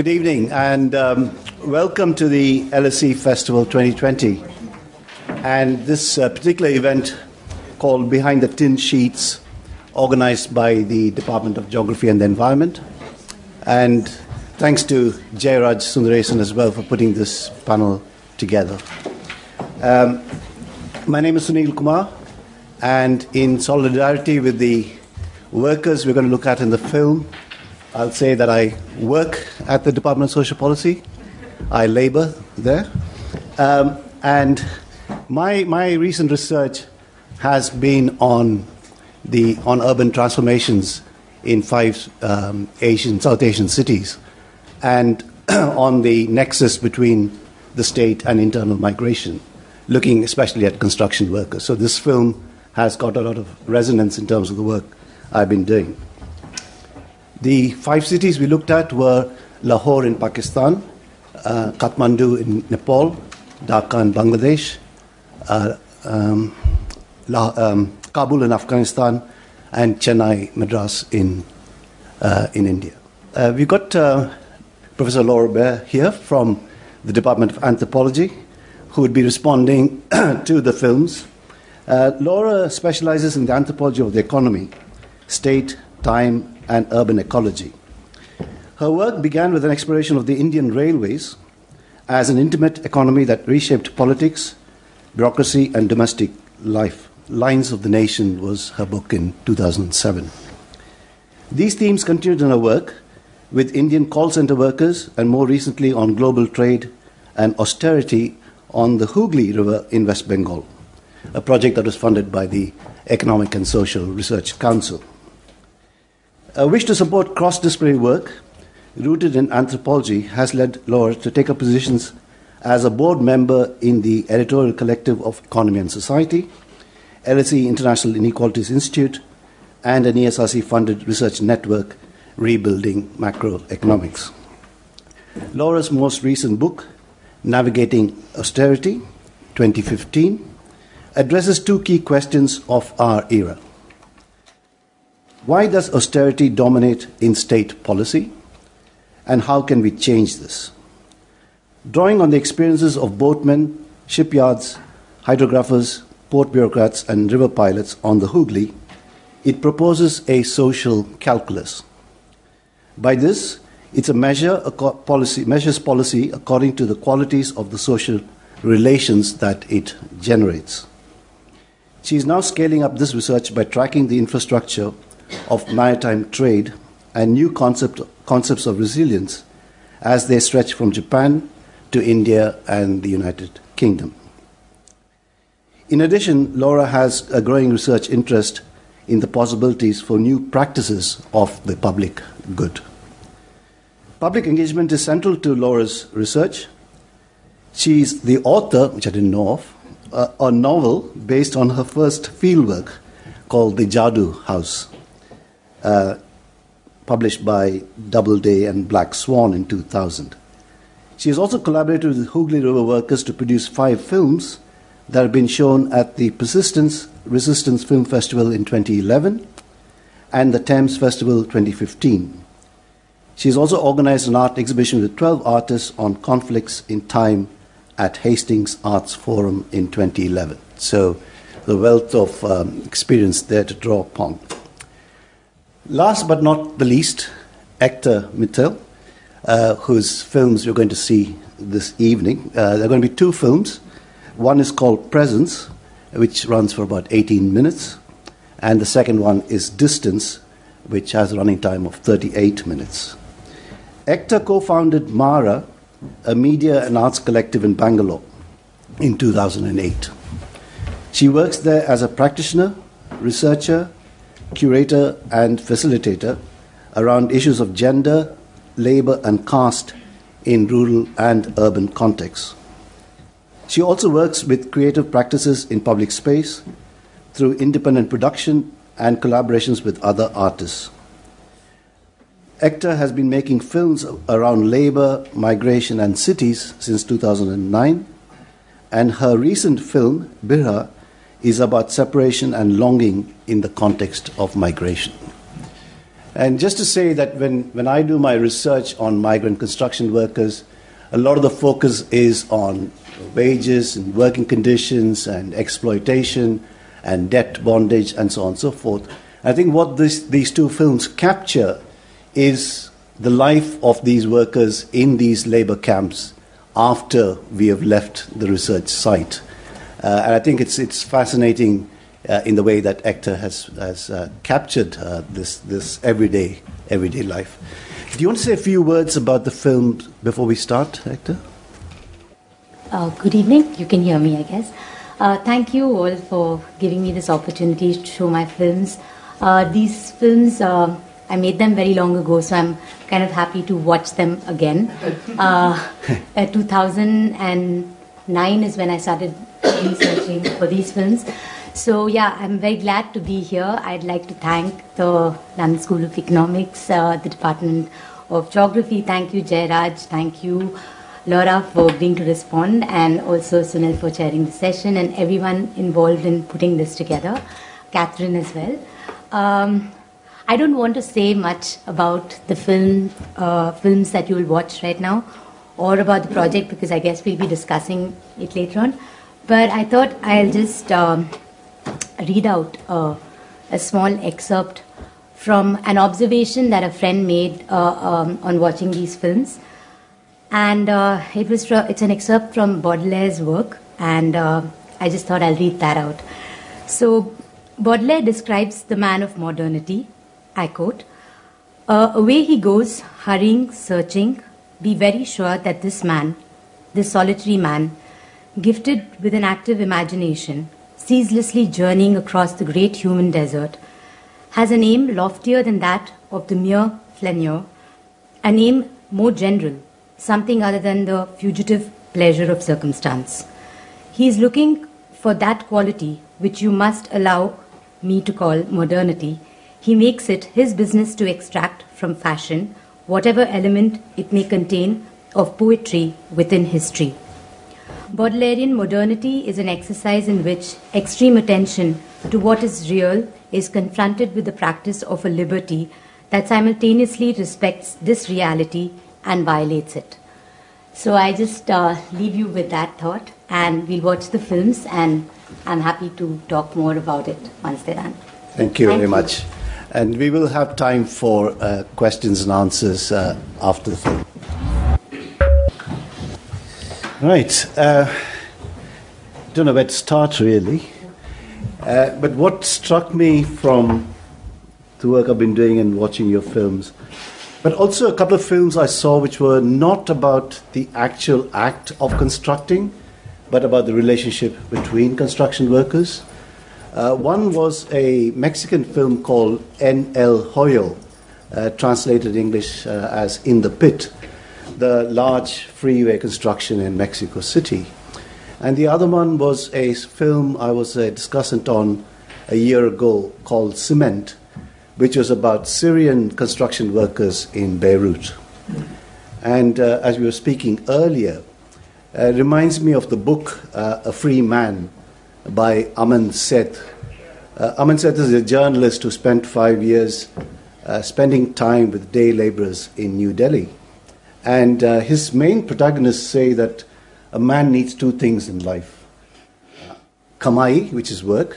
Good evening and welcome to the LSE Festival 2020. And this particular event called Behind the Tin Sheets, organized by the Department of Geography and the Environment. And thanks to Jairaj Sundaresan as well for putting this panel together. My name is Sunil Kumar, and in solidarity with the workers we're going to look at in the film, I'll say that I work at the Department of Social Policy. I labor there. And my recent research has been on urban transformations in five South Asian cities and on the nexus between the state and internal migration, looking especially at construction workers. So this film has got a lot of resonance in terms of the work I've been doing. The five cities we looked at were Lahore in Pakistan, Kathmandu in Nepal, Dhaka in Bangladesh, Kabul in Afghanistan, and Chennai Madras in India. We've got Professor Laura Bear here from the Department of Anthropology, who would be responding to the films. Laura specializes in the anthropology of the economy, state, time, and urban ecology. Her work began with an exploration of the Indian railways as an intimate economy that reshaped politics, bureaucracy, and domestic life. Lines of the Nation was her book in 2007. These themes continued in her work with Indian call center workers and more recently on global trade and austerity on the Hooghly River in West Bengal, a project that was funded by the Economic and Social Research Council. A wish to support cross-disciplinary work rooted in anthropology has led Laura to take up positions as a board member in the editorial collective of Economy and Society, LSE International Inequalities Institute, and an ESRC-funded research network, Rebuilding Macroeconomics. Laura's most recent book, Navigating Austerity, 2015, addresses two key questions of our era. Why does austerity dominate in state policy, and how can we change this? Drawing on the experiences of boatmen, shipyards, hydrographers, port bureaucrats, and river pilots on the Hooghly, it proposes a social calculus. By this, it's measures policy according to the qualities of the social relations that it generates. She is now scaling up this research by tracking the infrastructure of maritime trade and new concepts of resilience as they stretch from Japan to India and the United Kingdom. In addition, Laura has a growing research interest in the possibilities for new practices of the public good. Public engagement is central to Laura's research. She is the author, which I didn't know of, a novel based on her first fieldwork called The Jadoo House, published by Doubleday and Black Swan in 2000. She has also collaborated with Hooghly River workers to produce five films that have been shown at the Persistence Resistance Film Festival in 2011 and the Thames Festival 2015. She has also organized an art exhibition with 12 artists on conflicts in time at Hastings Arts Forum in 2011. So the wealth of experience there to draw upon. Last but not the least, Ekta Mittal, whose films you're going to see this evening. There are going to be two films. One is called Presence, which runs for about 18 minutes, and the second one is Distance, which has a running time of 38 minutes. Ekta co-founded Maraa, a media and arts collective in Bangalore, in 2008. She works there as a practitioner, researcher, curator and facilitator around issues of gender, labor, and caste in rural and urban contexts. She also works with creative practices in public space through independent production and collaborations with other artists. Ekta has been making films around labor, migration, and cities since 2009, and her recent film, Birha, is about separation and longing in the context of migration. And just to say that when I do my research on migrant construction workers, a lot of the focus is on wages and working conditions and exploitation and debt bondage and so on and so forth. I think what these two films capture is the life of these workers in these labor camps after we have left the research site. And I think it's fascinating in the way that Ekta has captured this everyday life. Do you want to say a few words about the film before we start, Ekta? Good evening. You can hear me, I guess. Thank you all for giving me this opportunity to show my films. These films, I made them very long ago, so I'm kind of happy to watch them again. 2009 is when I started researching for these films. So yeah, I'm very glad to be here. I'd like to thank the London School of Economics, the Department of Geography. Thank you, Jairaj. Thank you, Laura, for being to respond, and also Sunil for chairing the session, and everyone involved in putting this together, Catherine as well. I don't want to say much about the films that you will watch right now, or about the project, because I guess we'll be discussing it later on. But I thought I'll just read out a small excerpt from an observation that a friend made on watching these films. And it's an excerpt from Baudelaire's work, and I just thought I'll read that out. So Baudelaire describes the man of modernity, I quote, away he goes, hurrying, searching, be very sure that this man, this solitary man, gifted with an active imagination, ceaselessly journeying across the great human desert, has an aim loftier than that of the mere flaneur, an aim more general, something other than the fugitive pleasure of circumstance. He is looking for that quality which you must allow me to call modernity. He makes it his business to extract from fashion whatever element it may contain of poetry within history. Baudelairean modernity is an exercise in which extreme attention to what is real is confronted with the practice of a liberty that simultaneously respects this reality and violates it. So I just leave you with that thought, and we'll watch the films, and I'm happy to talk more about it once they're done. Thank you very much. And we will have time for questions and answers after the film. Right. Don't know where to start, really. But what struck me from the work I've been doing and watching your films, but also a couple of films I saw which were not about the actual act of constructing, but about the relationship between construction workers. One was a Mexican film called En el Hoyo, translated in English as In the Pit, the large freeway construction in Mexico City. And the other one was a film I was a discussant on a year ago called Cement, which was about Syrian construction workers in Beirut. And as we were speaking earlier, it reminds me of the book A Free Man by Aman Seth. Aman Seth is a journalist who spent 5 years spending time with day laborers in New Delhi. And his main protagonists say that a man needs two things in life. Kamai, which is work,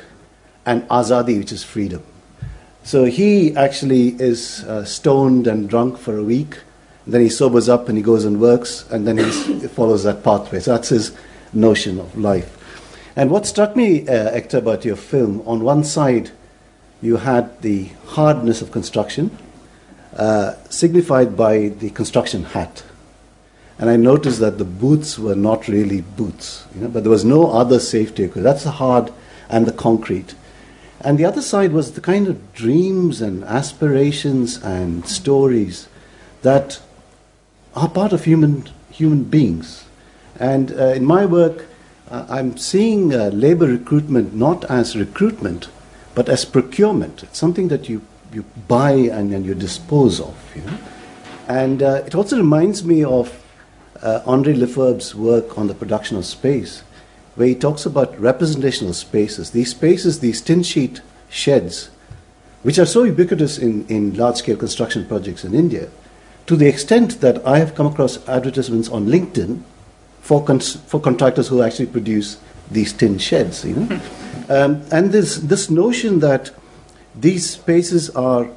and azadi, which is freedom. So he actually is stoned and drunk for a week. Then he sobers up and he goes and works, and then he follows that pathway. So that's his notion of life. And what struck me, Ekta, about your film, on one side you had the hardness of construction, signified by the construction hat. And I noticed that the boots were not really boots, but there was no other safety equipment. That's the hard and the concrete. And the other side was the kind of dreams and aspirations and stories that are part of human beings. And in my work, I'm seeing labor recruitment not as recruitment, but as procurement. It's something that you buy and you dispose of. And it also reminds me of Henri Lefebvre's work on the production of space, where he talks about representational spaces, these tin sheet sheds which are so ubiquitous in large-scale construction projects in India, to the extent that I have come across advertisements on LinkedIn for contractors who actually produce these tin sheds, you know. And this notion that these spaces are,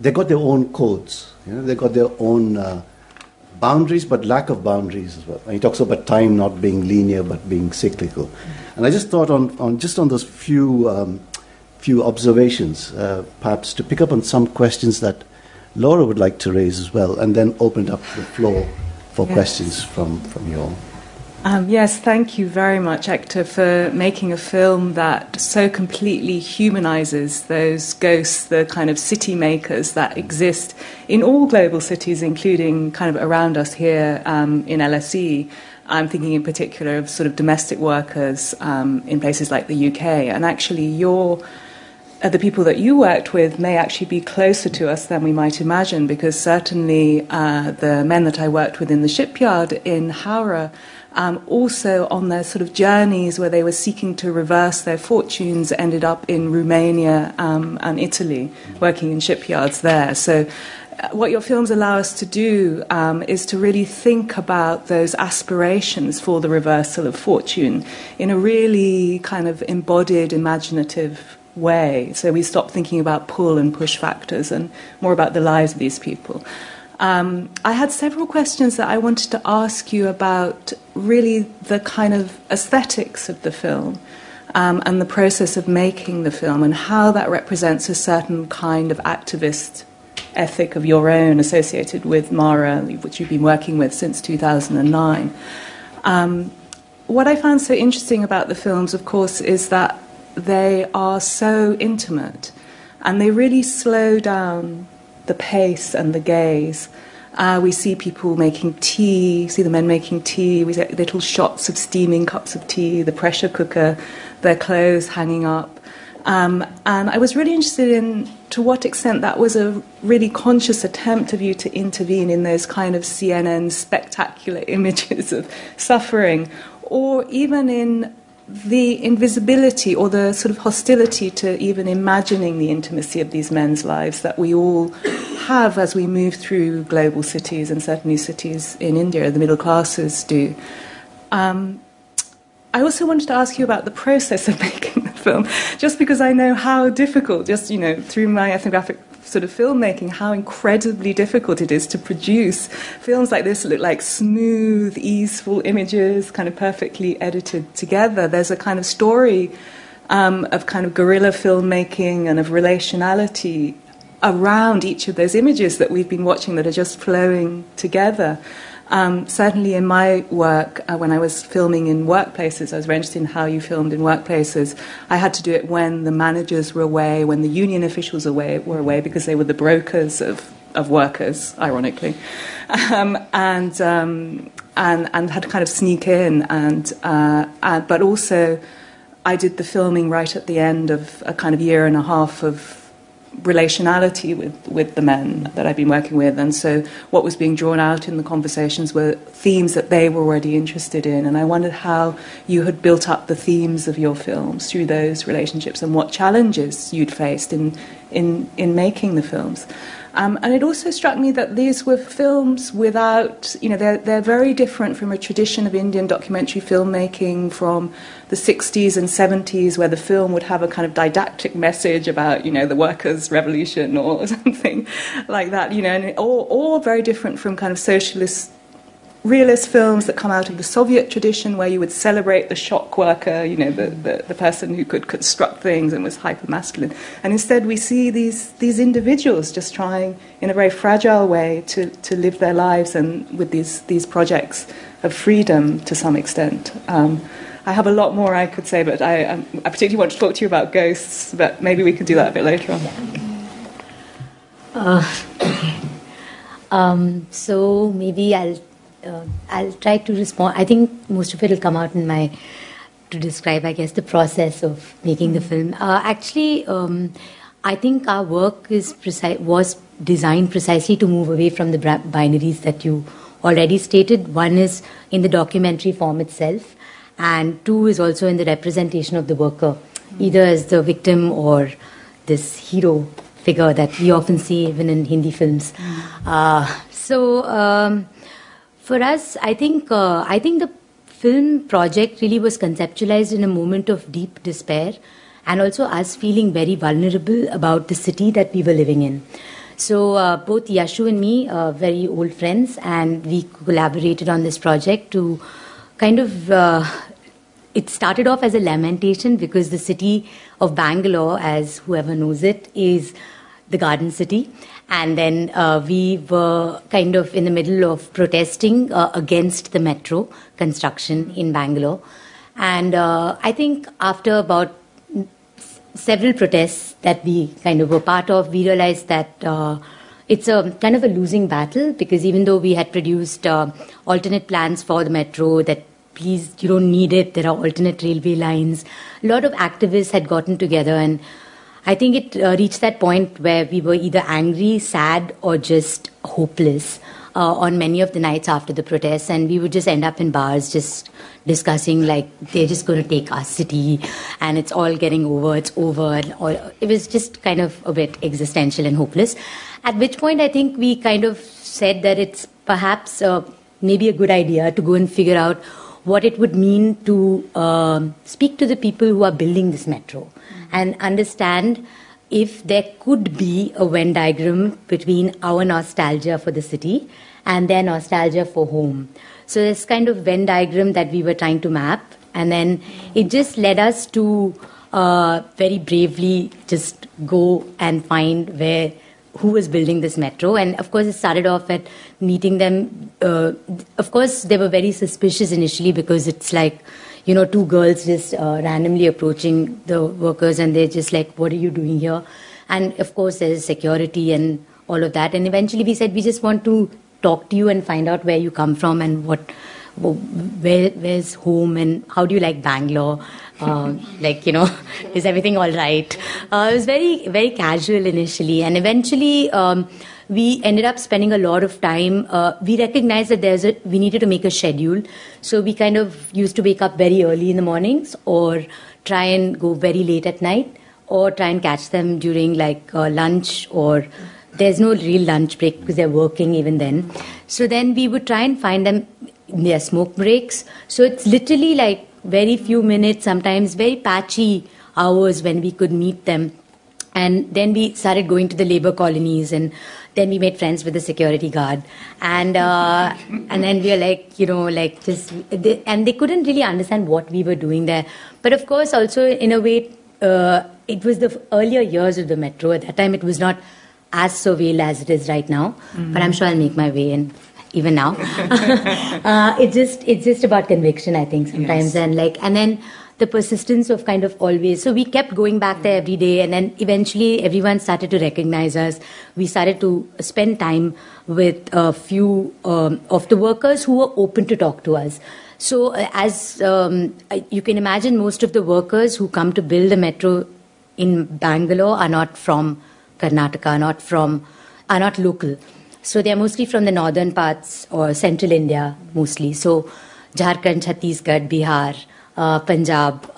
they got their own codes, you know, they got their own boundaries, but lack of boundaries as well. And he talks about time not being linear, but being cyclical. And I just thought on those few observations, perhaps to pick up on some questions that Laura would like to raise as well, and then open up the floor for questions from you all. Yes, thank you very much, Ekta, for making a film that so completely humanizes those ghosts, the kind of city makers that exist in all global cities, including kind of around us here in LSE. I'm thinking in particular of sort of domestic workers in places like the UK. And actually, the people that you worked with may actually be closer to us than we might imagine, because certainly the men that I worked with in the shipyard in Howrah, also on their sort of journeys where they were seeking to reverse their fortunes, ended up in Romania and Italy, working in shipyards there. So what your films allow us to do is to really think about those aspirations for the reversal of fortune in a really kind of embodied, imaginative way. So we stop thinking about pull and push factors and more about the lives of these people. I had several questions that I wanted to ask you about really the kind of aesthetics of the film and the process of making the film and how that represents a certain kind of activist ethic of your own associated with Maraa, which you've been working with since 2009. What I found so interesting about the films, of course, is that they are so intimate and they really slow down the pace and the gaze. We see people making tea, see the men making tea, we see little shots of steaming cups of tea, the pressure cooker, their clothes hanging up. And I was really interested in to what extent that was a really conscious attempt of you to intervene in those kind of CNN spectacular images of suffering, or even in the invisibility or the sort of hostility to even imagining the intimacy of these men's lives that we all have as we move through global cities, and certainly cities in India, the middle classes do. I also wanted to ask you about the process of making the film, just because I know how difficult, just, you know, through my ethnographic sort of filmmaking, how incredibly difficult it is to produce films like this that look like smooth, easeful images, kind of perfectly edited together. There's a kind of story of kind of guerrilla filmmaking and of relationality around each of those images that we've been watching that are just flowing together. Certainly in my work, when I was filming in workplaces, I was very interested in how you filmed in workplaces. I had to do it when the managers were away, when the union officials were away, because they were the brokers of workers, ironically, and had to kind of sneak in. But also, I did the filming right at the end of a kind of year and a half of relationality with the men that I've been working with, and so what was being drawn out in the conversations were themes that they were already interested in, and I wondered how you had built up the themes of your films through those relationships and what challenges you'd faced in making the films. And it also struck me that these were films without, you know, they're very different from a tradition of Indian documentary filmmaking from the 60s and 70s, where the film would have a kind of didactic message about, you know, the workers' revolution or something like that, you know, and or very different from kind of socialist realist films that come out of the Soviet tradition, where you would celebrate the shock worker, you know, the person who could construct things and was hyper-masculine. And instead we see these individuals just trying in a very fragile way to live their lives, and with these projects of freedom to some extent. I have a lot more I could say, but I particularly want to talk to you about ghosts, but maybe we could do that a bit later on. So maybe I'll try to respond. I think most of it will come out in my, to describe, I guess, the process of making the film. I think our work was designed precisely to move away from the binaries that you already stated. One is in the documentary form itself, and two is also in the representation of the worker, either as the victim or this hero figure that we often see even in Hindi films. For us, I think the film project really was conceptualized in a moment of deep despair, and also us feeling very vulnerable about the city that we were living in. So both Yashu and me are very old friends, and we collaborated on this project to kind of... It started off as a lamentation because the city of Bangalore, as whoever knows it, is the garden city. And then we were kind of in the middle of protesting against the metro construction in Bangalore. And I think after about several protests that we kind of were part of, we realized that it's a kind of a losing battle, because even though we had produced alternate plans for the metro that please, you don't need it, there are alternate railway lines, a lot of activists had gotten together, and I think it reached that point where we were either angry, sad, or just hopeless on many of the nights after the protests, and we would just end up in bars just discussing, like, they're just going to take our city, and it's all getting over, it's over. It was just kind of a bit existential and hopeless, at which point I think we kind of said that it's perhaps maybe a good idea to go and figure out what it would mean to speak to the people who are building this metro and understand if there could be a Venn diagram between our nostalgia for the city and their nostalgia for home. So this kind of Venn diagram that we were trying to map, and then it just led us to very bravely just go and find who was building this metro. And of course, it started off at meeting them. Of course, they were very suspicious initially, because it's like, you know, two girls just randomly approaching the workers, and they're just like, what are you doing here? And of course, there's security and all of that. And eventually we said, we just want to talk to you and find out where you come from and where's home and how do you like Bangalore? Like, you know, is everything all right? It was very, very casual initially. And eventually we ended up spending a lot of time. We recognized that we needed to make a schedule. So we kind of used to wake up very early in the mornings, or try and go very late at night, or try and catch them during like lunch, or there's no real lunch break because they're working even then. So then we would try and find them in their smoke breaks. So it's literally like very few minutes, sometimes very patchy hours when we could meet them. And then we started going to the labor colonies, and then we made friends with the security guard. And then we were like, you know, like and they couldn't really understand what we were doing there. But of course, also in a way, it was the earlier years of the metro. At that time, it was not as surveilled as it is right now. Mm-hmm. But I'm sure I'll make my way in. Even now, it's just about conviction, I think, sometimes. Yes. And then the persistence of kind of always. So we kept going back there every day, and then eventually everyone started to recognize us. We started to spend time with a few of the workers who were open to talk to us. So as you can imagine, most of the workers who come to build the metro in Bangalore are not from Karnataka, are not local. So they're mostly from the northern parts or central India, mostly. So Jharkhand, Chhattisgarh, Bihar, Punjab,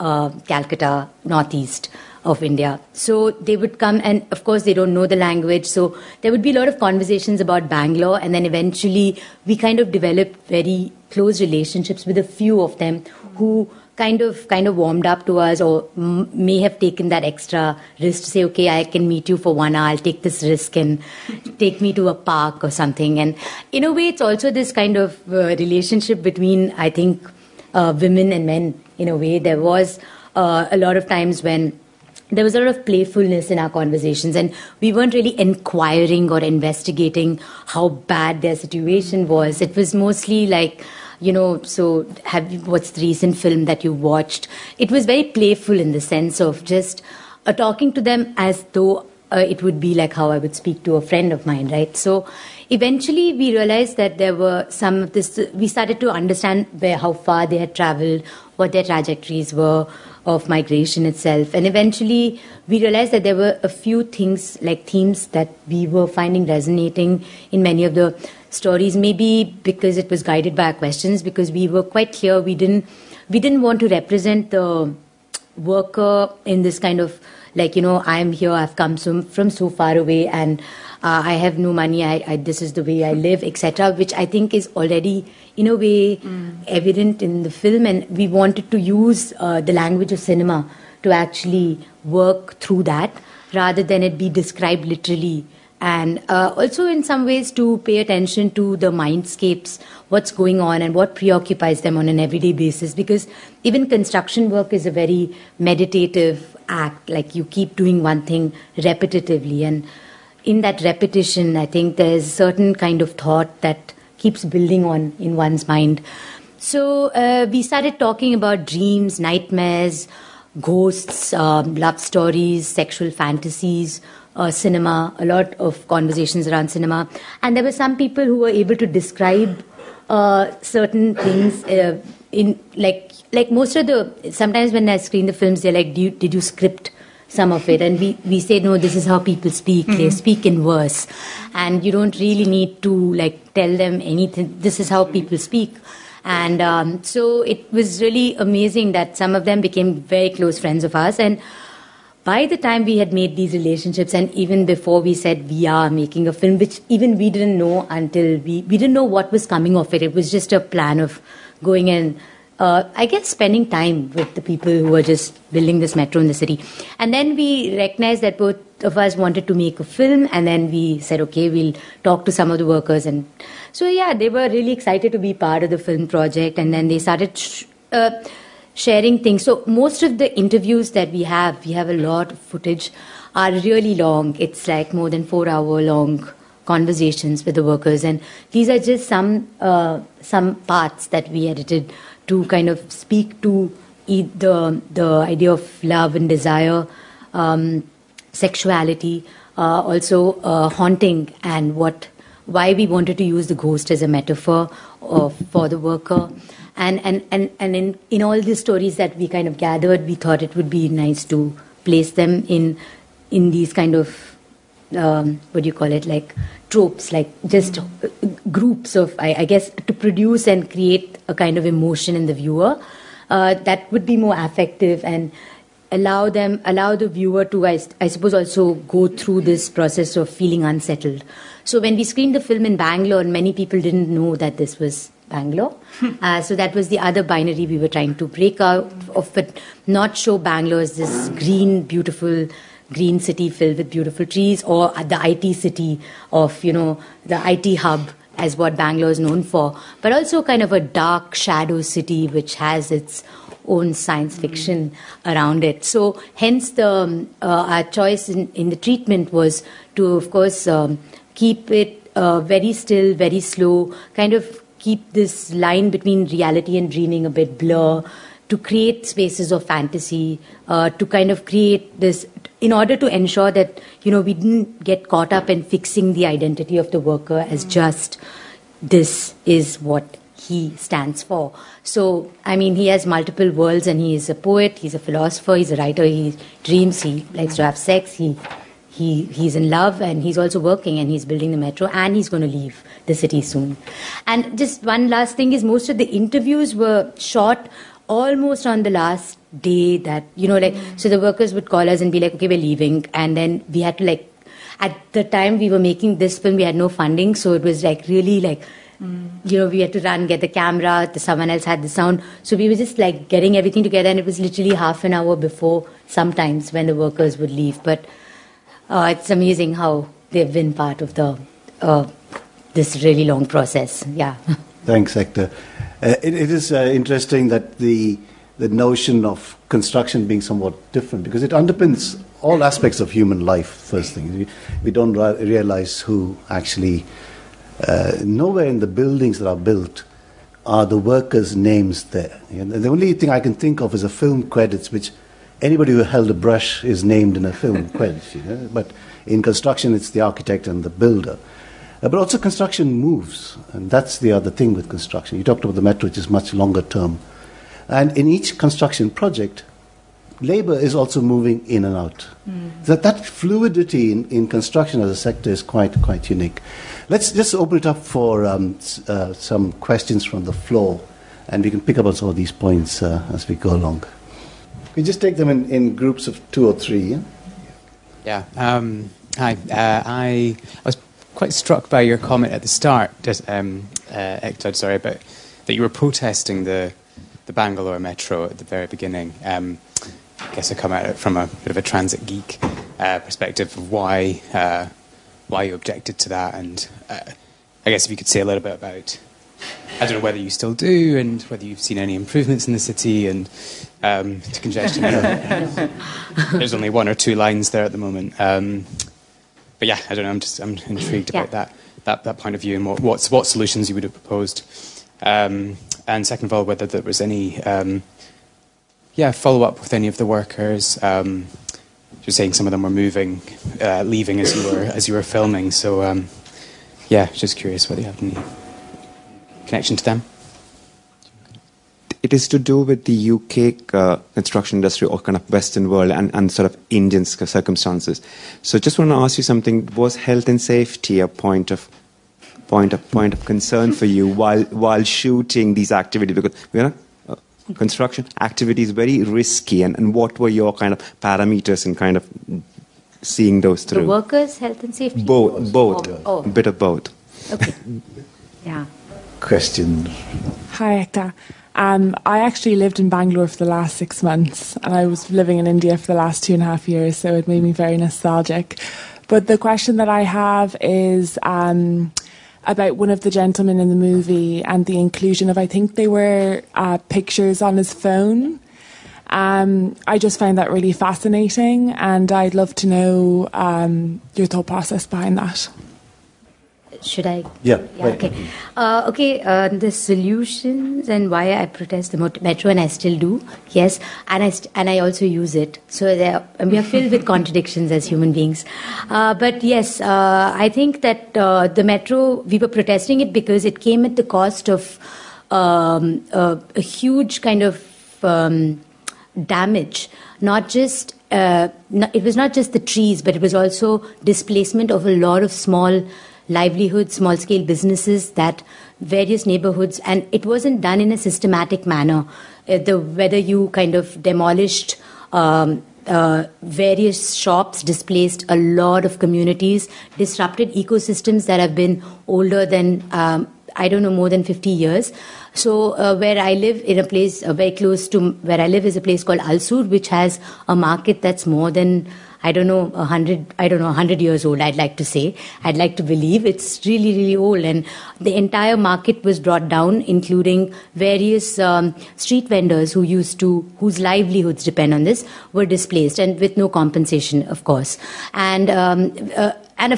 Calcutta, northeast of India. So they would come, and of course they don't know the language. So there would be a lot of conversations about Bangalore, and then eventually we kind of developed very close relationships with a few of them who kind of warmed up to us, or may have taken that extra risk to say, okay, I can meet you for 1 hour, I'll take this risk and take me to a park or something. And in a way, it's also this kind of relationship between, I think, women and men. In a way, there was a lot of times when there was a lot of playfulness in our conversations, and we weren't really inquiring or investigating how bad their situation was. It was mostly like, you know, so what's the recent film that you watched? It was very playful in the sense of just talking to them as though it would be like how I would speak to a friend of mine, right? So eventually we realized that there were some of this, we started to understand how far they had traveled, what their trajectories were of migration itself. And eventually we realized that there were a few things, like themes that we were finding resonating in many of the stories, maybe because it was guided by our questions, because we were quite clear we didn't want to represent the worker in this kind of, like, you know, I'm here, I've come from so far away, and I have no money, this is the way I live, etc., which I think is already, in a way, evident in the film. And we wanted to use the language of cinema to actually work through that, rather than it be described literally. And also in some ways to pay attention to the mindscapes, what's going on and what preoccupies them on an everyday basis. Because even construction work is a very meditative act. Like, you keep doing one thing repetitively. And in that repetition, I think there's a certain kind of thought that keeps building on in one's mind. So we started talking about dreams, nightmares, ghosts, love stories, sexual fantasies, cinema, a lot of conversations around cinema. And there were some people who were able to describe certain things in like most of the, sometimes when I screen the films, they're like, did you script some of it? And we say, no, this is how people speak. They speak in verse. And you don't really need to like tell them anything. This is how people speak. And so it was really amazing that some of them became very close friends of ours. And by the time we had made these relationships, and even before we said we are making a film, which even we didn't know until we didn't know what was coming of it. It was just a plan of going and, I guess, spending time with the people who were just building this metro in the city. And then we recognized that both of us wanted to make a film, and then we said, okay, we'll talk to some of the workers. And so, yeah, they were really excited to be part of the film project, and then they started sharing things. So most of the interviews that we have a lot of footage, are really long. It's like more than 4-hour long conversations with the workers. And these are just some parts that we edited to kind of speak to the idea of love and desire, sexuality, also haunting, and why we wanted to use the ghost as a metaphor for the worker. And in all these stories that we kind of gathered, we thought it would be nice to place them in these kind of, what do you call it, like tropes, like just groups of, I guess, to produce and create a kind of emotion in the viewer that would be more affective and allow the viewer to, I suppose, also go through this process of feeling unsettled. So when we screened the film in Bangalore, many people didn't know that this was Bangalore. So that was the other binary we were trying to break out of, but not show Bangalore as this beautiful green city filled with beautiful trees, or the IT city of, you know, the IT hub as what Bangalore is known for, but also kind of a dark shadow city which has its own science fiction around it. So hence our choice in the treatment was to, of course, keep it very still, very slow, kind of keep this line between reality and dreaming a bit blur, to create spaces of fantasy, to kind of create this, in order to ensure that, you know, we didn't get caught up in fixing the identity of the worker as just this is what he stands for. So, I mean, he has multiple worlds, and he is a poet, he's a philosopher, he's a writer, he dreams, he likes to have sex, He's in love, and he's also working, and he's building the metro, and he's going to leave the city soon. And just one last thing is, most of the interviews were shot almost on the last day that, you know, like, so the workers would call us and be like, okay, we're leaving. And then we had to, like, at the time we were making this film, we had no funding. So it was like really like, you know, we had to run, get the camera, someone else had the sound. So we were just like getting everything together. And it was literally half an hour before sometimes when the workers would leave. But it's amazing how they've been part of the this really long process. Yeah. Thanks, Ekta. It is interesting that the notion of construction being somewhat different, because it underpins all aspects of human life. First thing, we don't realize who actually. Nowhere in the buildings that are built are the workers' names there. And the only thing I can think of is a film credits, which. Anybody who held a brush is named in a film credit, you know? But in construction, it's the architect and the builder. But also construction moves, and that's the other thing with construction. You talked about the metro, which is much longer term. And in each construction project, labor is also moving in and out. That fluidity in construction as a sector is quite unique. Let's just open it up for some questions from the floor, and we can pick up on some of these points as we go along. We just take them in groups of 2 or 3. Hi. I was quite struck by your comment at the start, Ekta, sorry, but that you were protesting the Bangalore metro at the very beginning. I guess I come at it from a bit of a transit geek perspective of why you objected to that, and I guess if you could say a little bit about, I don't know whether you still do and whether you've seen any improvements in the city and to congestion. There's only 1 or 2 lines there at the moment, but yeah, I don't know. I'm intrigued about that point of view and what solutions you would have proposed. And second of all, whether there was any follow up with any of the workers. You're saying some of them were moving, leaving as you were filming. So just curious whether you have any connection to them. It is to do with the UK construction industry or kind of Western world and sort of Indian circumstances. So just want to ask you something. Was health and safety a point of concern for you while shooting these activities? Because we're not construction activity is very risky, and what were your kind of parameters in kind of seeing those through? The workers' health and safety? Both. A bit of both. Okay. Yeah. Question. Hi, Ekta. I actually lived in Bangalore for the last 6 months, and I was living in India for the last 2.5 years, so it made me very nostalgic. But the question that I have is about one of the gentlemen in the movie and the inclusion of, I think they were pictures on his phone. I just found that really fascinating, and I'd love to know your thought process behind that. Should I? Yeah right. Okay. The solutions and why I protest the metro, and I still do, yes, and I also use it. So we are filled with contradictions as human beings. But yes, I think that the metro, we were protesting it because it came at the cost of a huge kind of damage, not just... it was not just the trees, but it was also displacement of a lot of small livelihoods, small-scale businesses, that various neighborhoods, and it wasn't done in a systematic manner. Whether you kind of demolished various shops, displaced a lot of communities, disrupted ecosystems that have been older than, more than 50 years. So where I live, in a place very close to where I live is a place called Alsur, which has a market that's more than... 100 years old, I'd like to say. I'd like to believe it's really, really old. And the entire market was brought down, including various street vendors whose livelihoods depend on this, were displaced, and with no compensation, of course. And of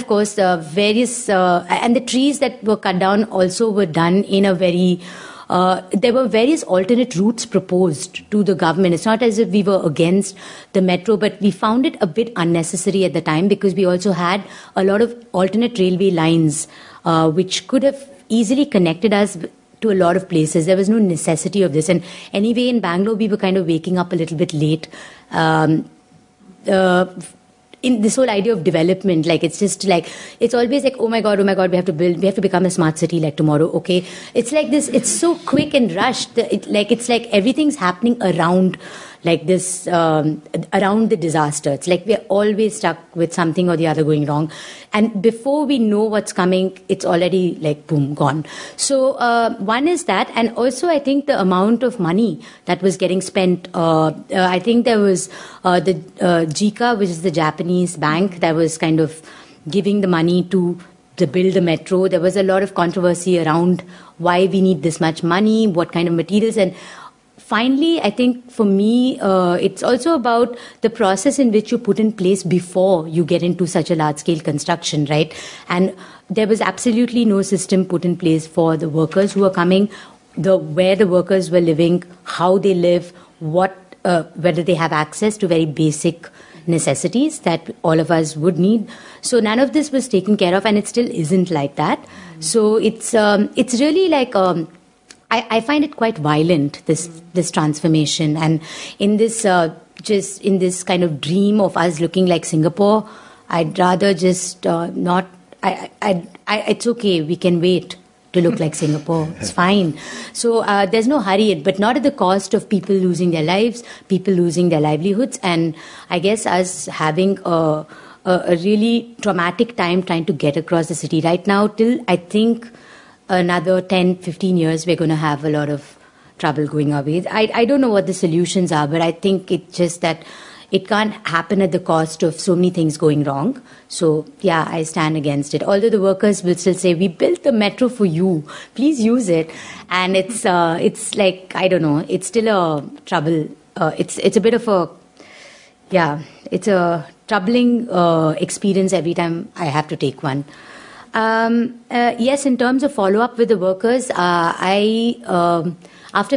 course, various... and the trees that were cut down also were done in a very... there were various alternate routes proposed to the government. It's not as if we were against the metro, but we found it a bit unnecessary at the time because we also had a lot of alternate railway lines which could have easily connected us to a lot of places. There was no necessity of this. And anyway, in Bangalore, we were kind of waking up a little bit late. In this whole idea of development, it's always like, oh my God, we have to build, we have to become a smart city like tomorrow, okay. It's like this, it's so quick and rushed, it's like everything's happening around like this, around the disaster. It's like we're always stuck with something or the other going wrong. And before we know what's coming, it's already like, boom, gone. So one is that, and also I think the amount of money that was getting spent, I think there was the JICA, which is the Japanese bank, that was kind of giving the money to build the metro. There was a lot of controversy around why we need this much money, what kind of materials, and finally, I think for me, it's also about the process in which you put in place before you get into such a large-scale construction, right? And there was absolutely no system put in place for the workers who were coming, where the workers were living, how they live, whether they have access to very basic necessities that all of us would need. So none of this was taken care of, and it still isn't like that. So it's really like... I find it quite violent, this transformation, and in this kind of dream of us looking like Singapore, I'd rather just not. It's okay. We can wait to look like Singapore. It's fine. So there's no hurry, but not at the cost of people losing their lives, people losing their livelihoods. And I guess us having a really traumatic time trying to get across the city right now till I think another 10, 15 years, we're going to have a lot of trouble going our way. I don't know what the solutions are, but I think it's just that it can't happen at the cost of so many things going wrong. So, yeah, I stand against it. Although the workers will still say, we built the metro for you. Please use it. And it's like, I don't know, it's still a trouble. It's a bit of a, yeah, it's a troubling experience every time I have to take one. Yes, in terms of follow-up with the workers, after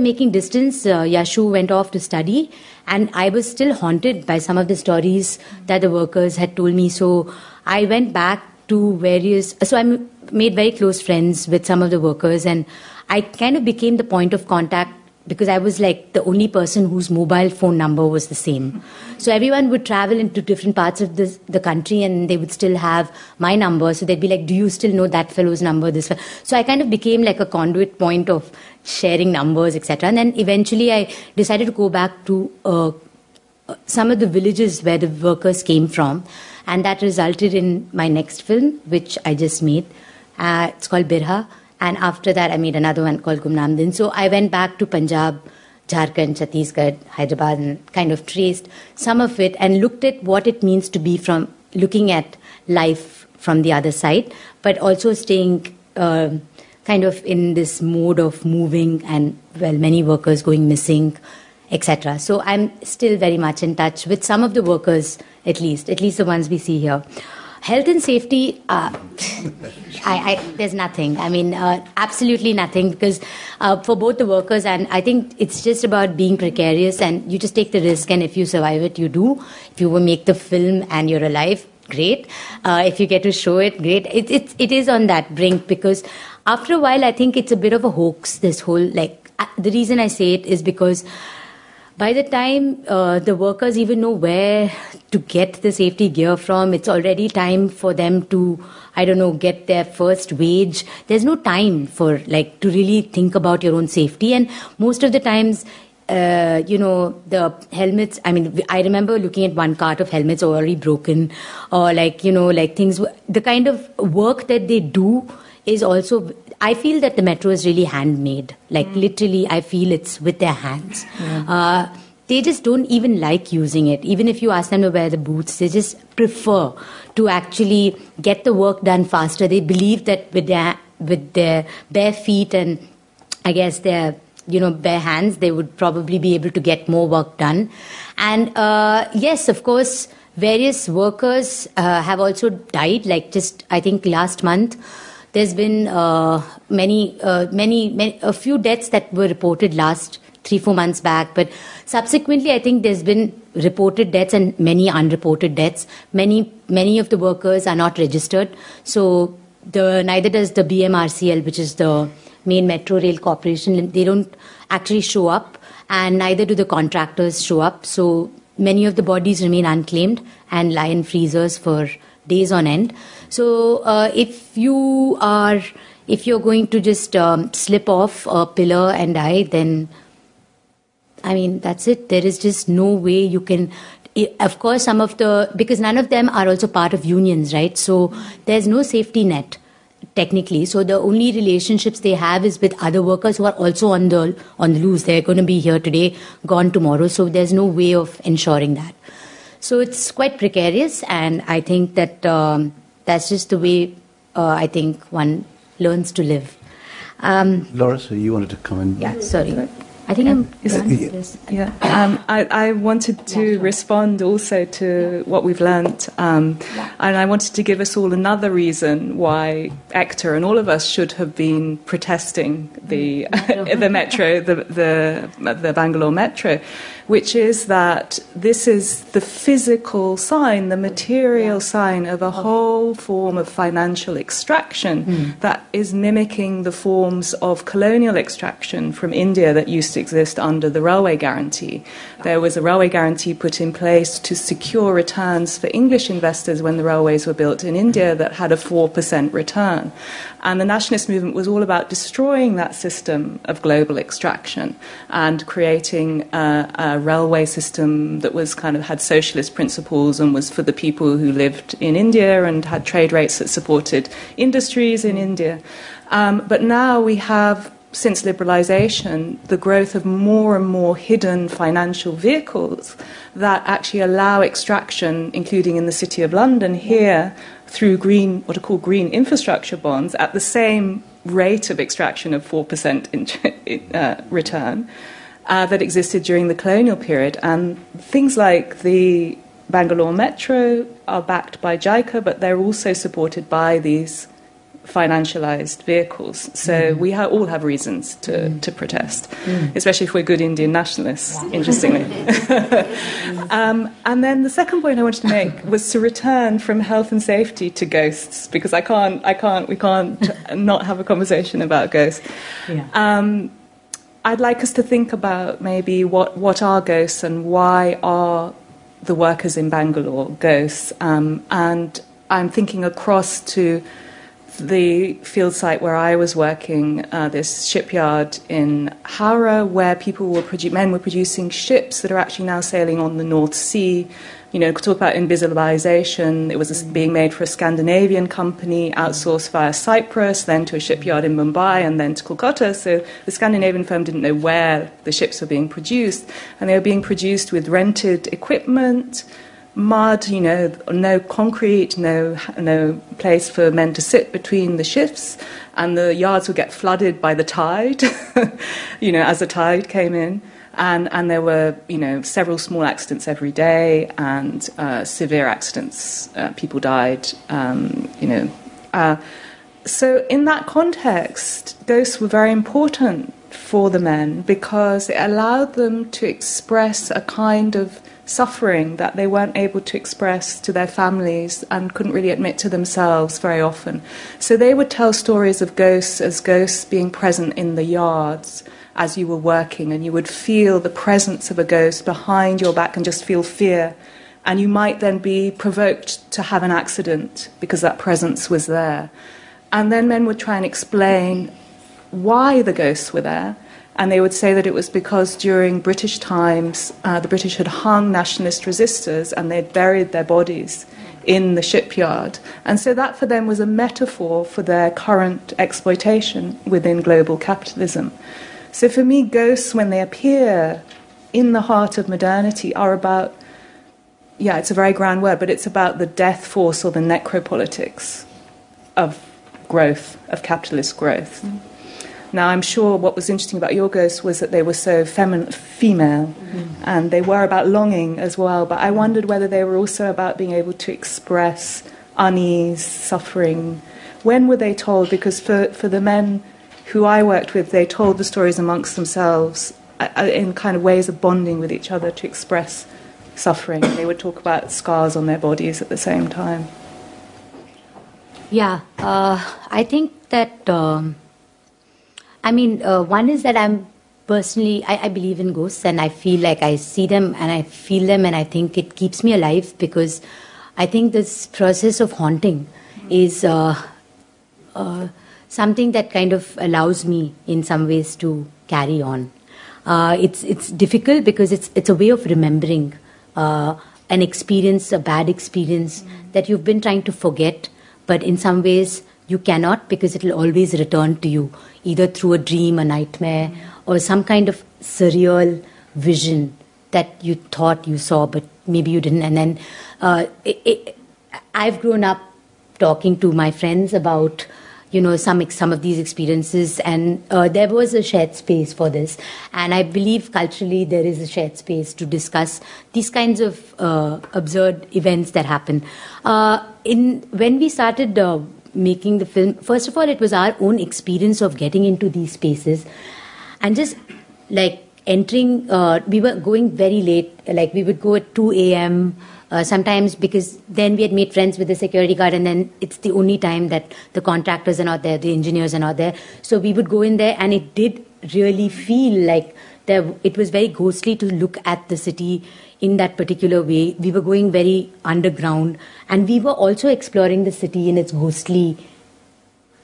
making Distance, Yashu went off to study, and I was still haunted by some of the stories that the workers had told me. So I went back to so I made very close friends with some of the workers, and I kind of became the point of contact because I was like the only person whose mobile phone number was the same. So everyone would travel into different parts of the country and they would still have my number. So they'd be like, do you still know that fellow's number? So I kind of became like a conduit point of sharing numbers, etc. And then eventually I decided to go back to some of the villages where the workers came from. And that resulted in my next film, which I just made. It's called Birha. And after that, I made another one called Gumnaam Din. So I went back to Punjab, Jharkhand, Chhattisgarh, Hyderabad, and kind of traced some of it and looked at what it means to be looking at life from the other side, but also staying kind of in this mode of moving and, well, many workers going missing, etc. So I'm still very much in touch with some of the workers, at least the ones we see here. Health and safety, there's nothing. I mean, absolutely nothing, because for both the workers and I think it's just about being precarious and you just take the risk, and if you survive it, you do. If you make the film and you're alive, great. If you get to show it, great. It is on that brink because after a while, I think it's a bit of a hoax, this whole, the reason I say it is because by the time the workers even know where to get the safety gear from, it's already time for them to, I don't know, get their first wage. There's no time for to really think about your own safety. And most of the times, the helmets, I mean, I remember looking at one cart of helmets already broken or things, the kind of work that they do is also, I feel that the metro is really handmade. Literally, I feel it's with their hands. Yeah. They just don't even like using it. Even if you ask them to wear the boots, they just prefer to actually get the work done faster. They believe that with their bare feet and I guess their bare hands, they would probably be able to get more work done. And yes, of course, various workers have also died. I think last month, there's been a few deaths that were reported last 3-4 months back. But subsequently, I think there's been reported deaths and many unreported deaths. Many of the workers are not registered. So neither does the BMRCL, which is the main metro rail corporation. They don't actually show up, and neither do the contractors show up. So many of the bodies remain unclaimed and lie in freezers for days on end. So if you're going to just slip off a pillar and die, then, I mean, that's it. There is just no way you can. Of course, because none of them are also part of unions, right? So there's no safety net, technically. So the only relationships they have is with other workers who are also on the loose. They're going to be here today, gone tomorrow. So there's no way of ensuring that. So it's quite precarious, and I think that that's just the way I think one learns to live. Laura, so you wanted to come in. Yeah, sorry. I think I'm done. Yes. Yeah. I wanted to respond also to what we've learnt, and I wanted to give us all another reason why Ekta and all of us should have been protesting the metro, the Bangalore metro, which is that this is the physical sign, the material sign of a whole form of financial extraction that is mimicking the forms of colonial extraction from India that used to exist under the railway guarantee. There was a railway guarantee put in place to secure returns for English investors when the railways were built in India that had a 4% return. And the nationalist movement was all about destroying that system of global extraction and creating a railway system that was kind of had socialist principles and was for the people who lived in India and had trade rates that supported industries in India. But now we have, since liberalisation, the growth of more and more hidden financial vehicles that actually allow extraction, including in the City of London here, through green, what are called green infrastructure bonds, at the same rate of extraction of 4% return that existed during the colonial period. And things like the Bangalore Metro are backed by JICA, but they're also supported by these financialized vehicles. So we all have reasons to protest, especially if we're good Indian nationalists, interestingly. And then the second point I wanted to make was to return from health and safety to ghosts, because we can't not have a conversation about ghosts. Yeah. I'd like us to think about maybe what are ghosts and why are the workers in Bangalore ghosts. And I'm thinking across to the field site where I was working, this shipyard in Howrah, where men were producing ships that are actually now sailing on the North Sea. You know, talk about invisibilisation. It was being made for a Scandinavian company, outsourced via Cyprus, then to a shipyard in Mumbai, and then to Calcutta. So the Scandinavian firm didn't know where the ships were being produced, and they were being produced with rented equipment, mud, you know, no concrete, no place for men to sit between the shifts, and the yards would get flooded by the tide, you know, as the tide came in. And there were, you know, several small accidents every day and severe accidents. People died, you know. So in that context, ghosts were very important for the men because it allowed them to express a kind of suffering that they weren't able to express to their families and couldn't really admit to themselves very often. So they would tell stories of ghosts as ghosts being present in the yards as you were working, and you would feel the presence of a ghost behind your back and just feel fear. And you might then be provoked to have an accident because that presence was there. And then men would try and explain why the ghosts were there. And they would say that it was because during British times, the British had hung nationalist resistors and they'd buried their bodies in the shipyard. And so that for them was a metaphor for their current exploitation within global capitalism. So for me, ghosts, when they appear in the heart of modernity, are about, yeah, it's a very grand word, but it's about the death force or the necropolitics of growth, of capitalist growth. Mm. Now, I'm sure what was interesting about your ghosts was that they were so female, and they were about longing as well, but I wondered whether they were also about being able to express unease, suffering. When were they told? Because for the men who I worked with, they told the stories amongst themselves in kind of ways of bonding with each other to express suffering. They would talk about scars on their bodies at the same time. Yeah, I think that... one is that I'm personally, I believe in ghosts, and I feel like I see them and I feel them, and I think it keeps me alive, because I think this process of haunting is something that kind of allows me in some ways to carry on. It's difficult because it's a way of remembering an experience, a bad experience that you've been trying to forget, but in some ways you cannot, because it will always return to you, either through a dream, a nightmare, or some kind of surreal vision that you thought you saw, but maybe you didn't. And then I've grown up talking to my friends about, you know, some of these experiences, and there was a shared space for this. And I believe culturally there is a shared space to discuss these kinds of absurd events that happen. When we started... making the film, first of all, it was our own experience of getting into these spaces and just like entering. We were going very late, like we would go at 2 a.m. Sometimes, because then we had made friends with the security guard, and then it's the only time that the contractors are not there, the engineers are not there. So we would go in there, and it did really feel like there, it was very ghostly to look at the city in that particular way. We were going very underground, and we were also exploring the city in its ghostly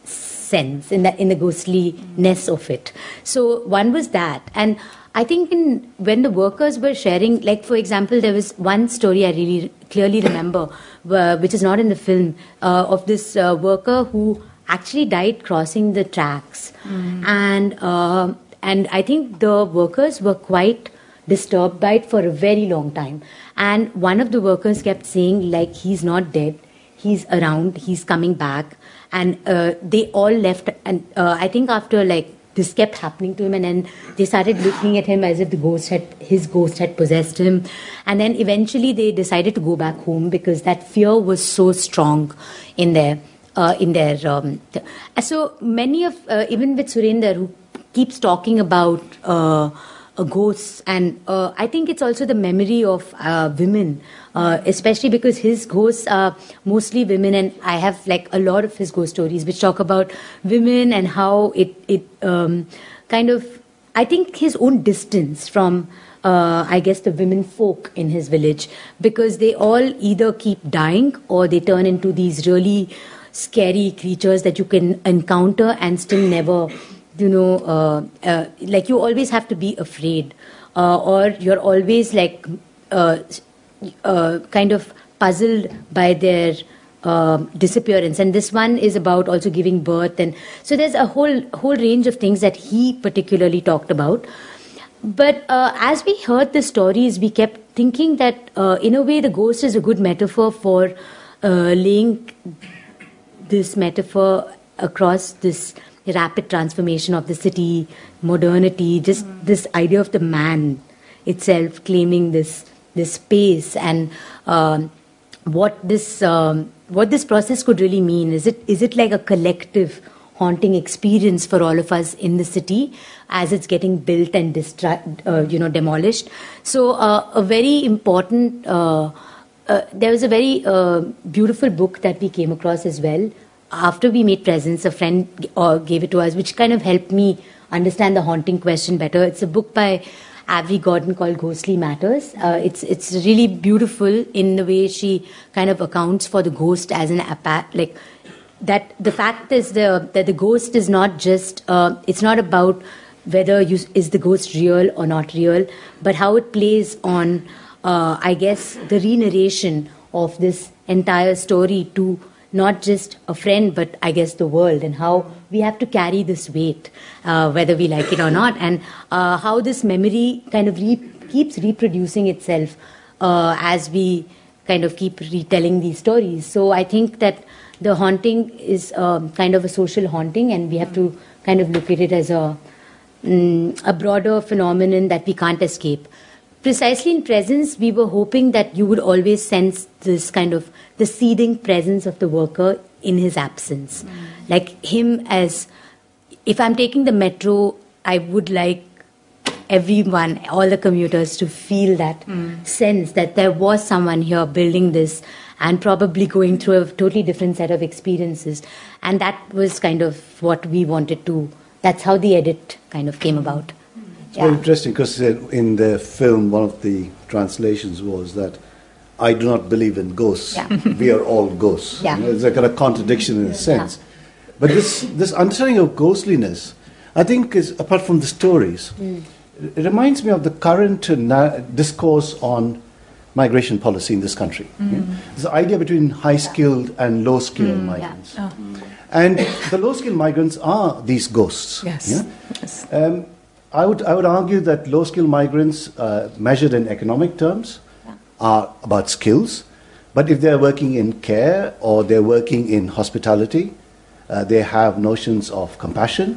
sense, in the ghostliness of it. So one was that, and I think when the workers were sharing, like for example, there was one story I really clearly remember, which is not in the film, of this worker who actually died crossing the tracks. And I think the workers were quite disturbed by it for a very long time. And one of the workers kept saying, like, he's not dead, he's around, he's coming back. And they all left. And I think after, like, this kept happening to him, and then they started looking at him as if the ghost had, his ghost had possessed him. And then eventually they decided to go back home because that fear was so strong in there. So many of, even with Surinder, who keeps talking about ghosts, and I think it's also the memory of women, especially because his ghosts are mostly women, and I have like a lot of his ghost stories which talk about women and how it kind of, I think, his own distance from, I guess, the women folk in his village, because they all either keep dying or they turn into these really scary creatures that you can encounter and still never, you know, like you always have to be afraid, or you're always like kind of puzzled by their disappearance. And this one is about also giving birth, and so there's a whole range of things that he particularly talked about. But as we heard the stories, we kept thinking that in a way the ghost is a good metaphor for laying this metaphor across this rapid transformation of the city, modernity, just this idea of the man itself claiming this space, and what this process could really mean. Is it like a collective haunting experience for all of us in the city as it's getting built and demolished? So a very important. There was a very beautiful book that we came across as well. After we made Presence, a friend gave it to us, which kind of helped me understand the haunting question better. It's a book by Avery Gordon called Ghostly Matters. It's really beautiful in the way she kind of accounts for the ghost as an like that. The fact is that the ghost is not just it's not about whether is the ghost real or not real, but how it plays on I guess the re-narration of this entire story to not just a friend, but I guess the world, and how we have to carry this weight, whether we like it or not, and how this memory kind of keeps reproducing itself as we kind of keep retelling these stories. So I think that the haunting is kind of a social haunting, and we have to kind of look at it as a broader phenomenon that we can't escape. Precisely in Presence, we were hoping that you would always sense this kind of the seething presence of the worker in his absence. Like him as, if I'm taking the metro, I would like everyone, all the commuters, to feel that sense that there was someone here building this and probably going through a totally different set of experiences. And that was kind of what we wanted to, that's how the edit kind of came about. It's very interesting because in the film, one of the translations was that I do not believe in ghosts. Yeah. We are all ghosts. Yeah. You know, it's like a kind of contradiction in a sense. Yeah. But this understanding of ghostliness, I think, is apart from the stories, it reminds me of the current discourse on migration policy in this country. There's the idea between high-skilled and low-skilled migrants. Yeah. Oh. And the low-skilled migrants are these ghosts. Yes. Yeah? Yes. I would argue that low-skilled migrants, measured in economic terms, are about skills. But if they're working in care or they're working in hospitality, they have notions of compassion,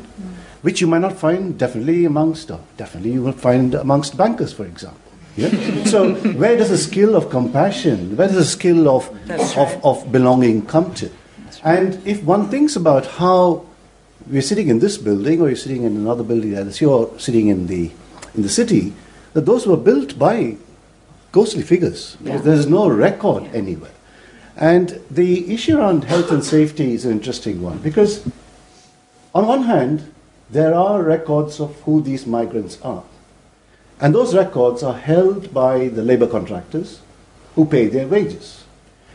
which you might not find definitely you will find amongst bankers, for example. Yeah? So where does the skill of compassion, where does the skill of belonging come to? Right. And if one thinks about how we're sitting in this building, or you're sitting in another building, or sitting in the city, that those were built by ghostly figures. Yeah. There's no record anywhere. And the issue around health and safety is an interesting one, because on one hand, there are records of who these migrants are. And those records are held by the labor contractors who pay their wages.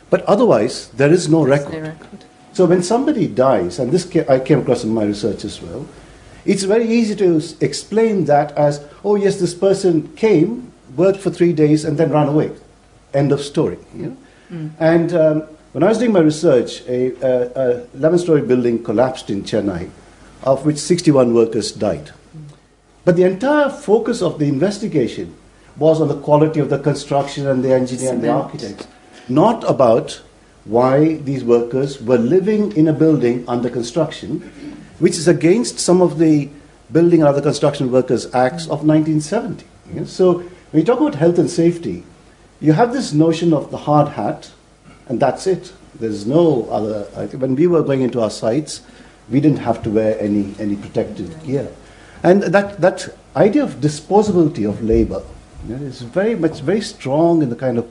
But otherwise, there is no record. So when somebody dies, and this I came across in my research as well, it's very easy to explain that as, oh yes, this person came, worked for 3 days, and then ran away. End of story. You know? And when I was doing my research, a 11-story building collapsed in Chennai, of which 61 workers died. But the entire focus of the investigation was on the quality of the construction and the engineer and the architects, not about why these workers were living in a building under construction, which is against some of the Building and Other Construction Workers Acts of 1970. Yeah? So when you talk about health and safety, you have this notion of the hard hat, and that's it. There's no other. When we were going into our sites, we didn't have to wear any protective gear. And that idea of disposability of labor, you know, is very strong in the kind of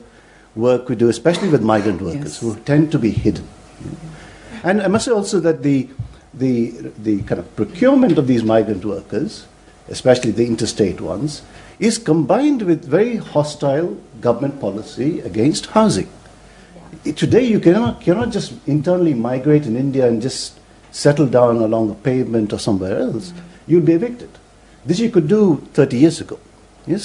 work we do, especially with migrant workers who tend to be hidden. You know. And I must say also that the kind of procurement of these migrant workers, especially the interstate ones, is combined with very hostile government policy against housing. Today you cannot just internally migrate in India and just settle down along a pavement or somewhere else. You'll be evicted. This you could do 30 years ago. Yeah,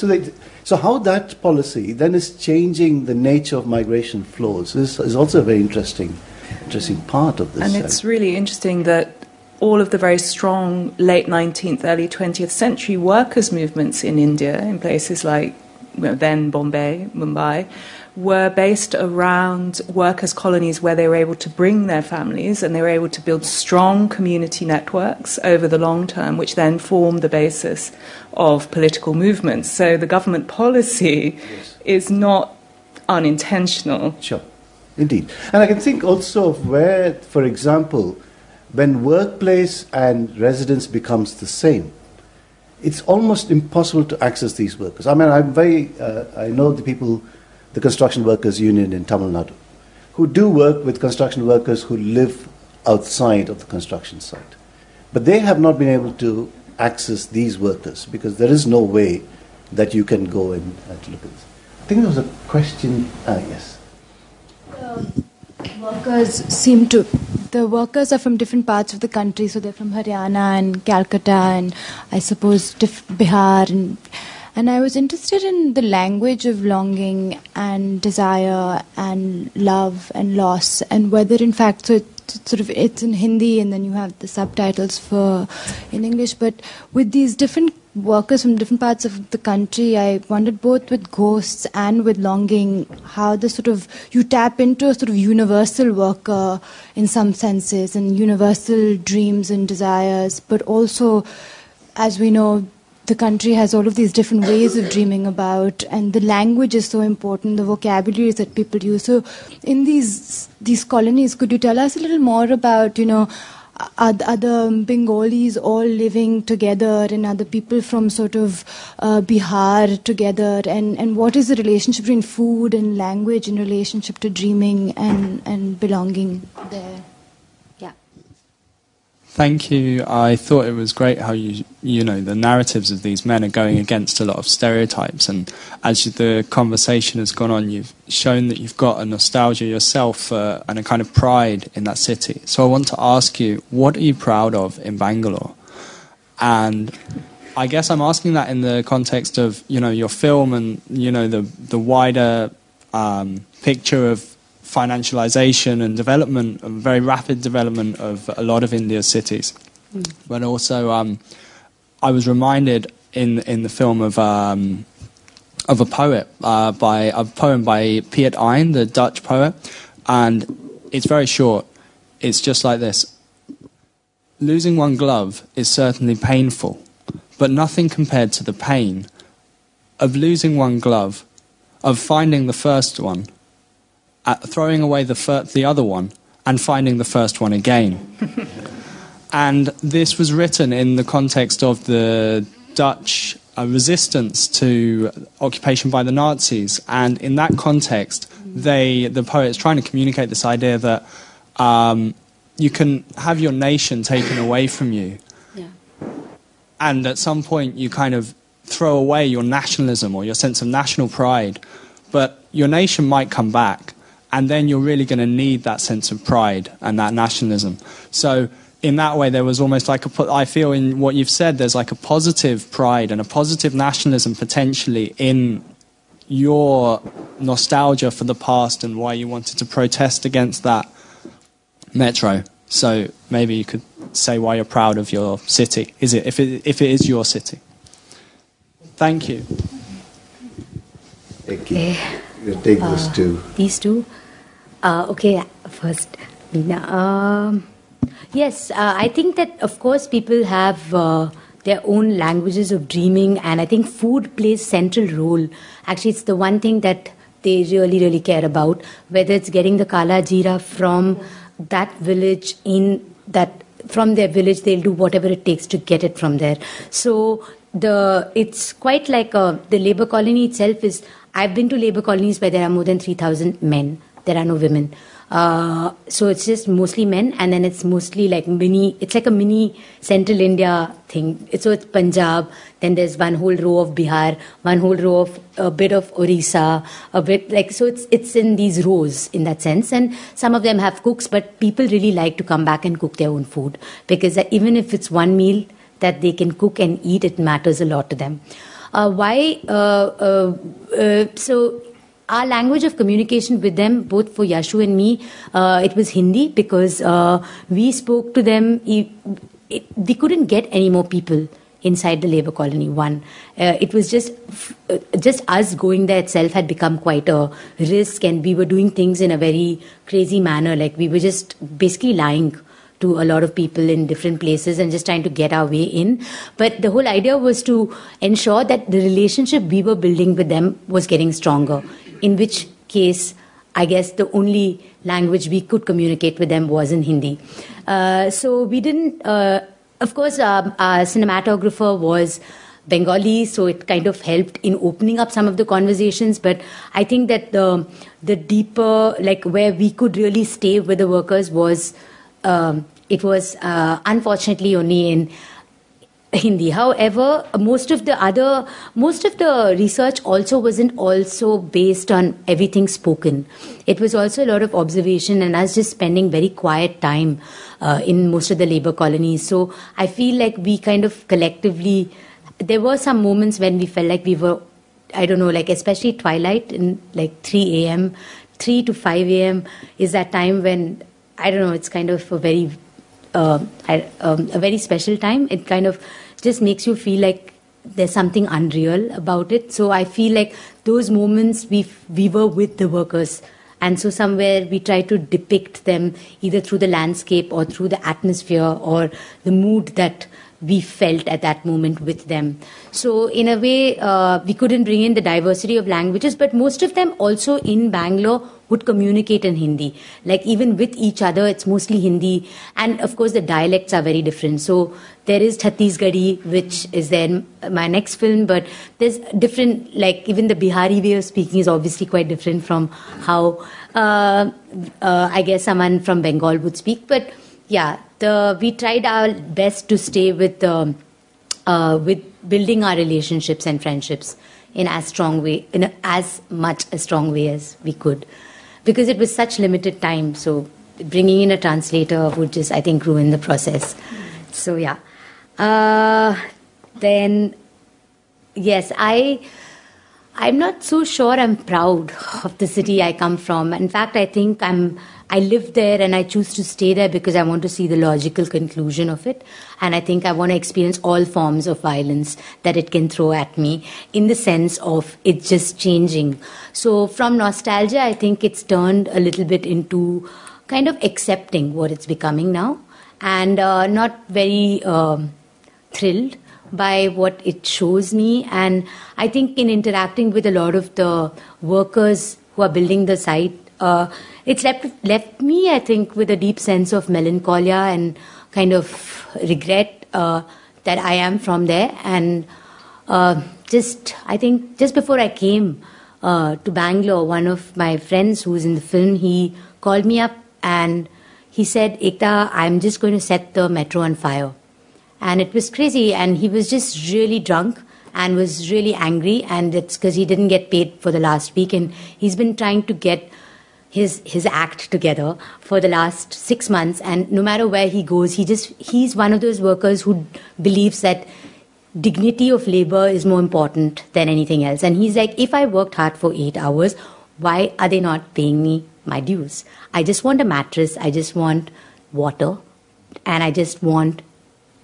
so how that policy then is changing the nature of migration flows is also a very interesting part of this. And it's really interesting that all of the very strong late 19th, early 20th century workers' movements in India, in places like then Bombay, Mumbai, were based around workers' colonies where they were able to bring their families and they were able to build strong community networks over the long term, which then formed the basis of political movements. So the government policy is not unintentional. Sure, indeed. And I can think also of where, for example, when workplace and residence becomes the same, it's almost impossible to access these workers. I mean, I know the people, the Construction Workers Union in Tamil Nadu, who do work with construction workers who live outside of the construction site. But they have not been able to access these workers because there is no way that you can go in and look at this. I think there was a question. Yes. The workers are from different parts of the country, so they're from Haryana and Calcutta and I suppose Bihar. And I was interested in the language of longing and desire and love and loss, and whether in fact, so it's in Hindi and then you have the subtitles for in English, but with these different workers from different parts of the country, I wondered both with ghosts and with longing how the you tap into a universal worker in some senses and universal dreams and desires, but also, as we know, the country has all of these different ways of dreaming about, and the language is so important, the vocabularies that people use. So in these colonies, could you tell us a little more about, are the Bengalis all living together and are the people from Bihar together, and what is the relationship between food and language in relationship to dreaming and belonging there? Thank you. I thought it was great how the narratives of these men are going against a lot of stereotypes, and as the conversation has gone on, you've shown that you've got a nostalgia yourself and a kind of pride in that city. So I want to ask you, what are you proud of in Bangalore? And I guess I'm asking that in the context of, your film and, the wider picture of financialization and development, and very rapid development of a lot of India's cities. But also, I was reminded in the film of a poem by Piet Hein, the Dutch poet, and it's very short. It's just like this: losing one glove is certainly painful, but nothing compared to the pain of losing one glove, of finding the first one, throwing away the other one and finding the first one again. And this was written in the context of the Dutch resistance to occupation by the Nazis, and in that context the poet is trying to communicate this idea that you can have your nation taken away from you, and at some point you kind of throw away your nationalism or your sense of national pride, but your nation might come back, and then you're really going to need that sense of pride and that nationalism. So in that way, there was almost like a, I feel in what you've said, there's like a positive pride and a positive nationalism potentially in your nostalgia for the past and why you wanted to protest against that metro. So maybe you could say why you're proud of your city, is it, if it is your city. Thank you. Okay. We'll take these two. These two? Okay, first. Yes, I think that, of course, people have their own languages of dreaming, and I think food plays central role. Actually, it's the one thing that they really, really care about, whether it's getting the kala jeera from that village from their village, they'll do whatever it takes to get it from there. So it's quite like the labor colony itself is, I've been to labor colonies where there are more than 3,000 men. There are no women. So it's just mostly men, and then it's mostly like it's like a mini Central India thing. So it's Punjab, then there's one whole row of Bihar, one whole row of a bit of Orissa, a bit like, so it's in these rows in that sense. And some of them have cooks, but people really like to come back and cook their own food, because even if it's one meal that they can cook and eat, it matters a lot to them. So our language of communication with them, both for Yashu and me, it was Hindi, because we spoke to them. They couldn't get any more people inside the labor colony, one. It was just us going there itself had become quite a risk, and we were doing things in a very crazy manner. Like, we were just basically lying to a lot of people in different places and just trying to get our way in. But the whole idea was to ensure that the relationship we were building with them was getting stronger, in which case, I guess the only language we could communicate with them was in Hindi. So we didn't, of course, our cinematographer was Bengali, so it kind of helped in opening up some of the conversations. But I think that the deeper, like where we could really stay with the workers was, it was unfortunately only in Hindi. However, most of the research also wasn't also based on everything spoken. It was also a lot of observation and us just spending very quiet time in most of the labor colonies. So I feel like we kind of collectively, there were some moments when we felt like we were, I don't know, like especially twilight in like 3 a.m., 3 to 5 a.m. is that time when, I don't know, it's kind of a very special time. It kind of just makes you feel like there's something unreal about it. So I feel like those moments we were with the workers. And so somewhere we try to depict them either through the landscape or through the atmosphere or the mood that we felt at that moment with them. So in a way, we couldn't bring in the diversity of languages, but most of them also in Bangalore would communicate in Hindi. Like even with each other, it's mostly Hindi. And of course, the dialects are very different. So there is Chhattisgarhi, which is then my next film, but there's different, like even the Bihari way of speaking is obviously quite different from how, I guess someone from Bengal would speak. But yeah, we tried our best to stay with building our relationships and friendships in as much a strong way as we could, because it was such limited time. So bringing in a translator would just, I think, ruin the process. So yeah, then yes, I'm not so sure I'm proud of the city I come from. In fact, I think I live there and I choose to stay there because I want to see the logical conclusion of it. And I think I want to experience all forms of violence that it can throw at me, in the sense of it just changing. So from nostalgia, I think it's turned a little bit into kind of accepting what it's becoming now, and not very thrilled by what it shows me. And I think in interacting with a lot of the workers who are building the site, it's left me, I think, with a deep sense of melancholia and kind of regret that I am from there. And I think just before I came to Bangalore, one of my friends who's in the film, he called me up and he said, "Ekta, I'm just going to set the metro on fire." And it was crazy. And he was just really drunk and was really angry. And it's because he didn't get paid for the last week. And he's been trying to get his act together for the last 6 months. And no matter where he goes, he's one of those workers who believes that dignity of labor is more important than anything else. And he's like, if I worked hard for 8 hours, why are they not paying me my dues? I just want a mattress. I just want water. And I just want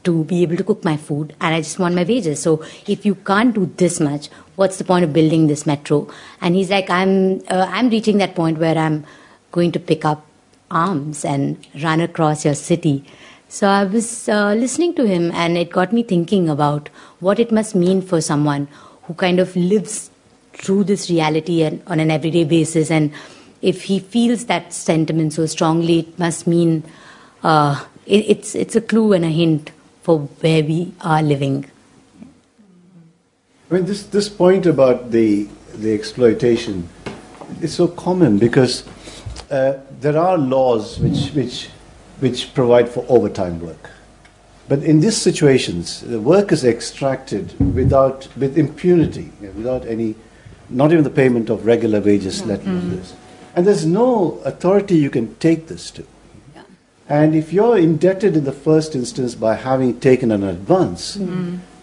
to be able to cook my food, and I just want my wages. So if you can't do this much, what's the point of building this metro? And he's like, I'm reaching that point where I'm going to pick up arms and run across your city. So I was listening to him, and it got me thinking about what it must mean for someone who kind of lives through this reality and on an everyday basis. And if he feels that sentiment so strongly, it must mean it's a clue and a hint for where we are living. I mean, this point about the exploitation is so common because there are laws which provide for overtime work, but in these situations, the work is extracted with impunity, without not even the payment of regular wages, let alone this. And there's no authority you can take this to. And if you're indebted in the first instance by having taken an advance,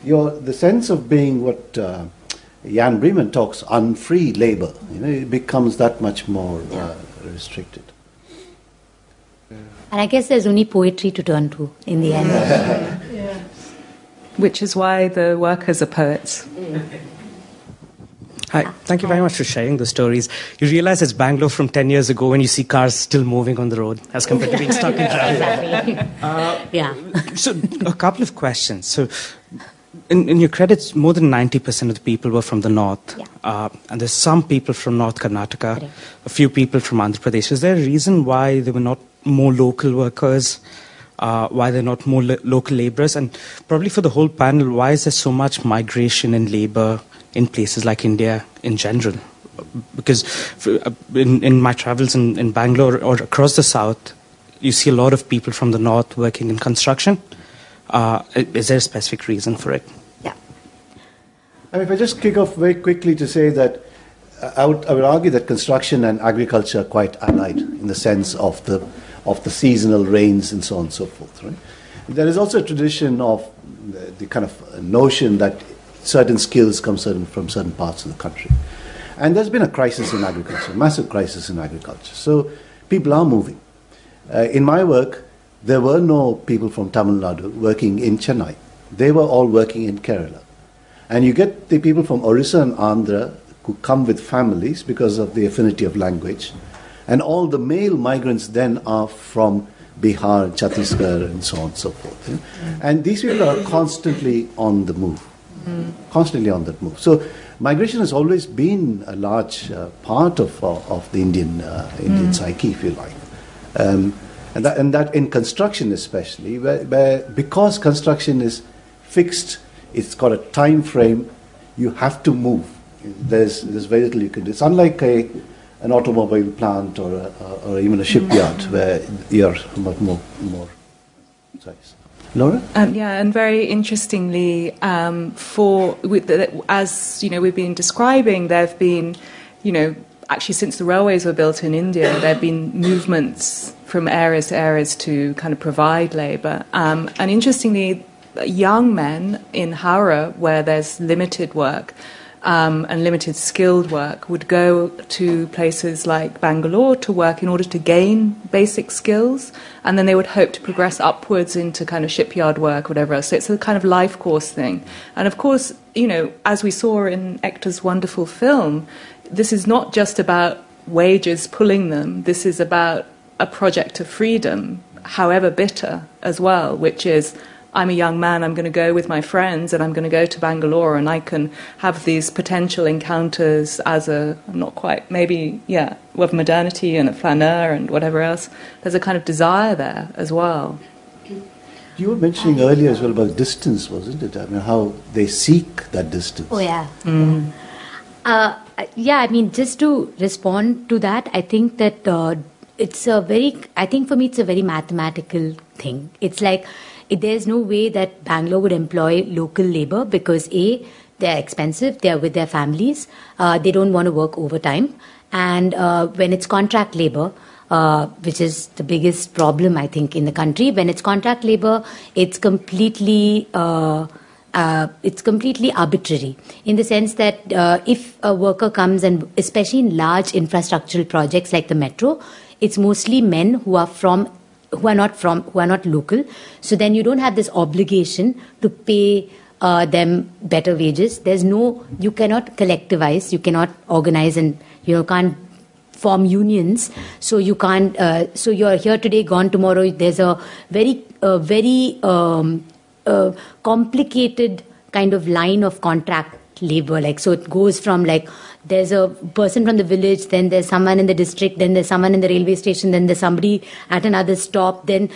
the sense of being what Jan Bremen talks, unfree labor, it becomes that much more restricted. And I guess there's only poetry to turn to in the end. Yes. Which is why the workers are poets. Hi, thank you very much for sharing the stories. You realize it's Bangalore from 10 years ago when you see cars still moving on the road as compared to being stuck in traffic. So a couple of questions. So in your credits, more than 90% of the people were from the north. Yeah. And there's some people from North Karnataka, right. A few people from Andhra Pradesh. Is there a reason why there were not more local workers? Why they're not more local laborers? And probably for the whole panel, why is there so much migration in labor in places like India in general? Because in my travels in Bangalore or across the south, you see a lot of people from the north working in construction. Is there a specific reason for it? Yeah. I mean, if I just kick off very quickly to say that I would argue that construction and agriculture are quite allied in the sense of the seasonal rains and so on and so forth. Right? There is also a tradition of the kind of notion that certain skills come from certain parts of the country. And there's been a crisis in agriculture, massive crisis in agriculture. So people are moving. In my work, there were no people from Tamil Nadu working in Chennai. They were all working in Kerala. And you get the people from Orissa and Andhra who come with families because of the affinity of language. And all the male migrants then are from Bihar, Chhattisgarh, and so on and so forth. And these people are constantly on the move. Constantly on that move. So migration has always been a large part of the Indian psyche, if you like. And that in construction especially, where because construction is fixed, it's got a time frame, you have to move. There's very little you can do. It's unlike an automobile plant or even a shipyard where you're much more size. Laura? And very interestingly, as you know, we've been describing, there have been, actually since the railways were built in India, there have been movements from areas to areas to kind of provide labour. And interestingly, young men in Howrah, where there's limited work and limited skilled work, would go to places like Bangalore to work in order to gain basic skills, and then they would hope to progress upwards into kind of shipyard work, whatever else. So it's a kind of life course thing. And of course, as we saw in Ekta's wonderful film, this is not just about wages pulling them. This is about a project of freedom, however bitter as well, which is, I'm a young man, I'm going to go with my friends and I'm going to go to Bangalore and I can have these potential encounters as with modernity and a flaneur and whatever else. There's a kind of desire there as well. You were mentioning earlier as well about distance, wasn't it? I mean, how they seek that distance. Oh, yeah. Mm. Just to respond to that, I think that it's a very, I think for me it's a very mathematical thing. It's like, there's no way that Bangalore would employ local labor because A, they're expensive, they're with their families, they don't want to work overtime. And when it's contract labor, which is the biggest problem, I think, in the country, when it's contract labor, it's completely arbitrary in the sense that if a worker comes, and especially in large infrastructural projects like the metro, it's mostly men who are not local. So then you don't have this obligation to pay them better wages. You cannot collectivize, you cannot organize, and can't form unions. So you can't. So you're here today, gone tomorrow. There's a very complicated kind of line of contract labor. Like, so it goes from like there's a person from the village, then there's someone in the district, then there's someone in the railway station, then there's somebody at another stop. A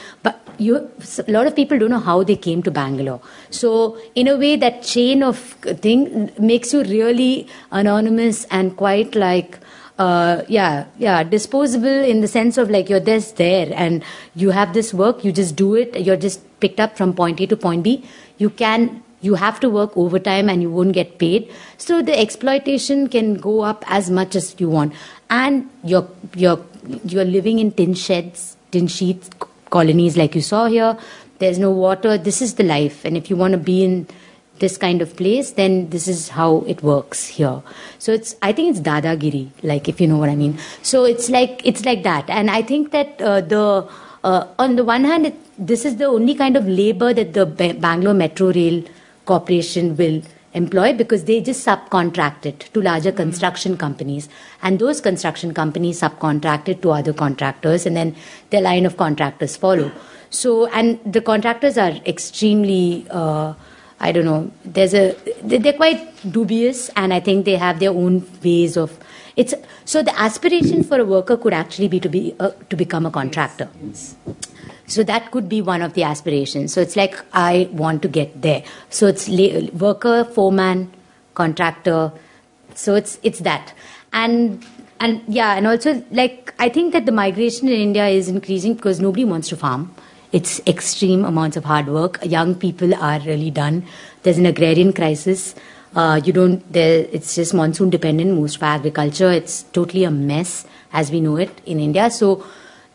lot of people don't know how they came to Bangalore. So in a way, that chain of thing makes you really anonymous and quite like, disposable in the sense of like you're just there and you have this work, you just do it, you're just picked up from point A to point B. You have to work overtime and you won't get paid. So the exploitation can go up as much as you want. And you're living in tin sheets, colonies like you saw here. There's no water. This is the life. And if you want to be in this kind of place, then this is how it works here. So I think it's dadagiri, like, if you know what I mean. So it's like that. And I think that on the one hand, this is the only kind of labor that the Bangalore Metro Rail Corporation will employ, because they just subcontract it to larger construction companies, and those construction companies subcontract it to other contractors, and then their line of contractors follow. So, and the contractors are extremely, they're quite dubious, and I think they have their own ways of. It's so the aspiration for a worker could actually be to become a contractor. Yes. So that could be one of the aspirations. So it's like, I want to get there. So it's worker, foreman, contractor. So it's that. And also, like, I think that the migration in India is increasing because nobody wants to farm. It's extreme amounts of hard work. Young people are really done. There's an agrarian crisis. It's just monsoon dependent, most for agriculture. It's totally a mess as we know it in India. So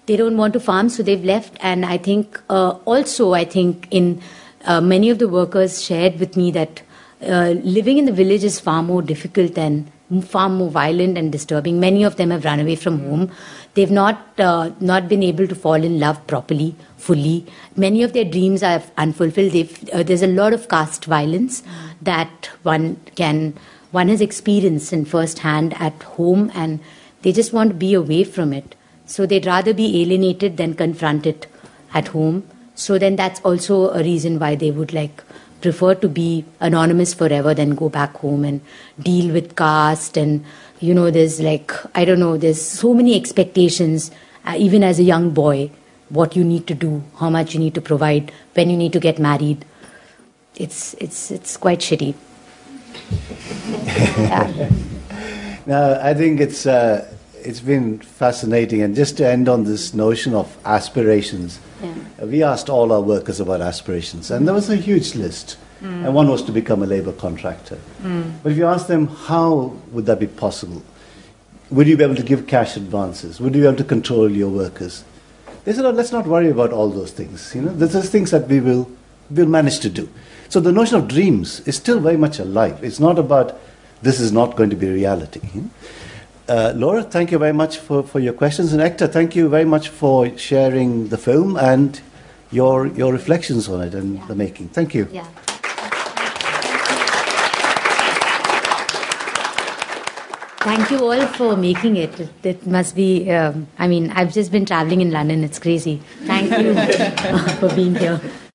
they don't want to farm, so they've left. And I think many of the workers shared with me that living in the village is far more difficult and far more violent and disturbing. Many of them have run away from home. They've not been able to fall in love properly, fully. Many of their dreams are unfulfilled. There's a lot of caste violence that one has experienced in first hand at home, and they just want to be away from it. So they'd rather be alienated than confront it at home. So then that's also a reason why they would like prefer to be anonymous forever than go back home and deal with caste. And, there's like, there's so many expectations, even as a young boy, what you need to do, how much you need to provide, when you need to get married. It's quite shitty. Yeah. No, I think it's been fascinating. And just to end on this notion of aspirations, we asked all our workers about aspirations, and there was a huge list. Mm. And one was to become a labor contractor. Mm. But if you ask them, how would that be possible? Would you be able to give cash advances? Would you be able to control your workers? They said, let's not worry about all those things. There's things that we will manage to do. So the notion of dreams is still very much alive. It's not about this is not going to be reality. Laura, thank you very much for your questions. And Ekta, thank you very much for sharing the film and your reflections on it and the making. Thank you. Yeah. Thank you all for making it. It must be, I've just been traveling in London. It's crazy. Thank you for being here.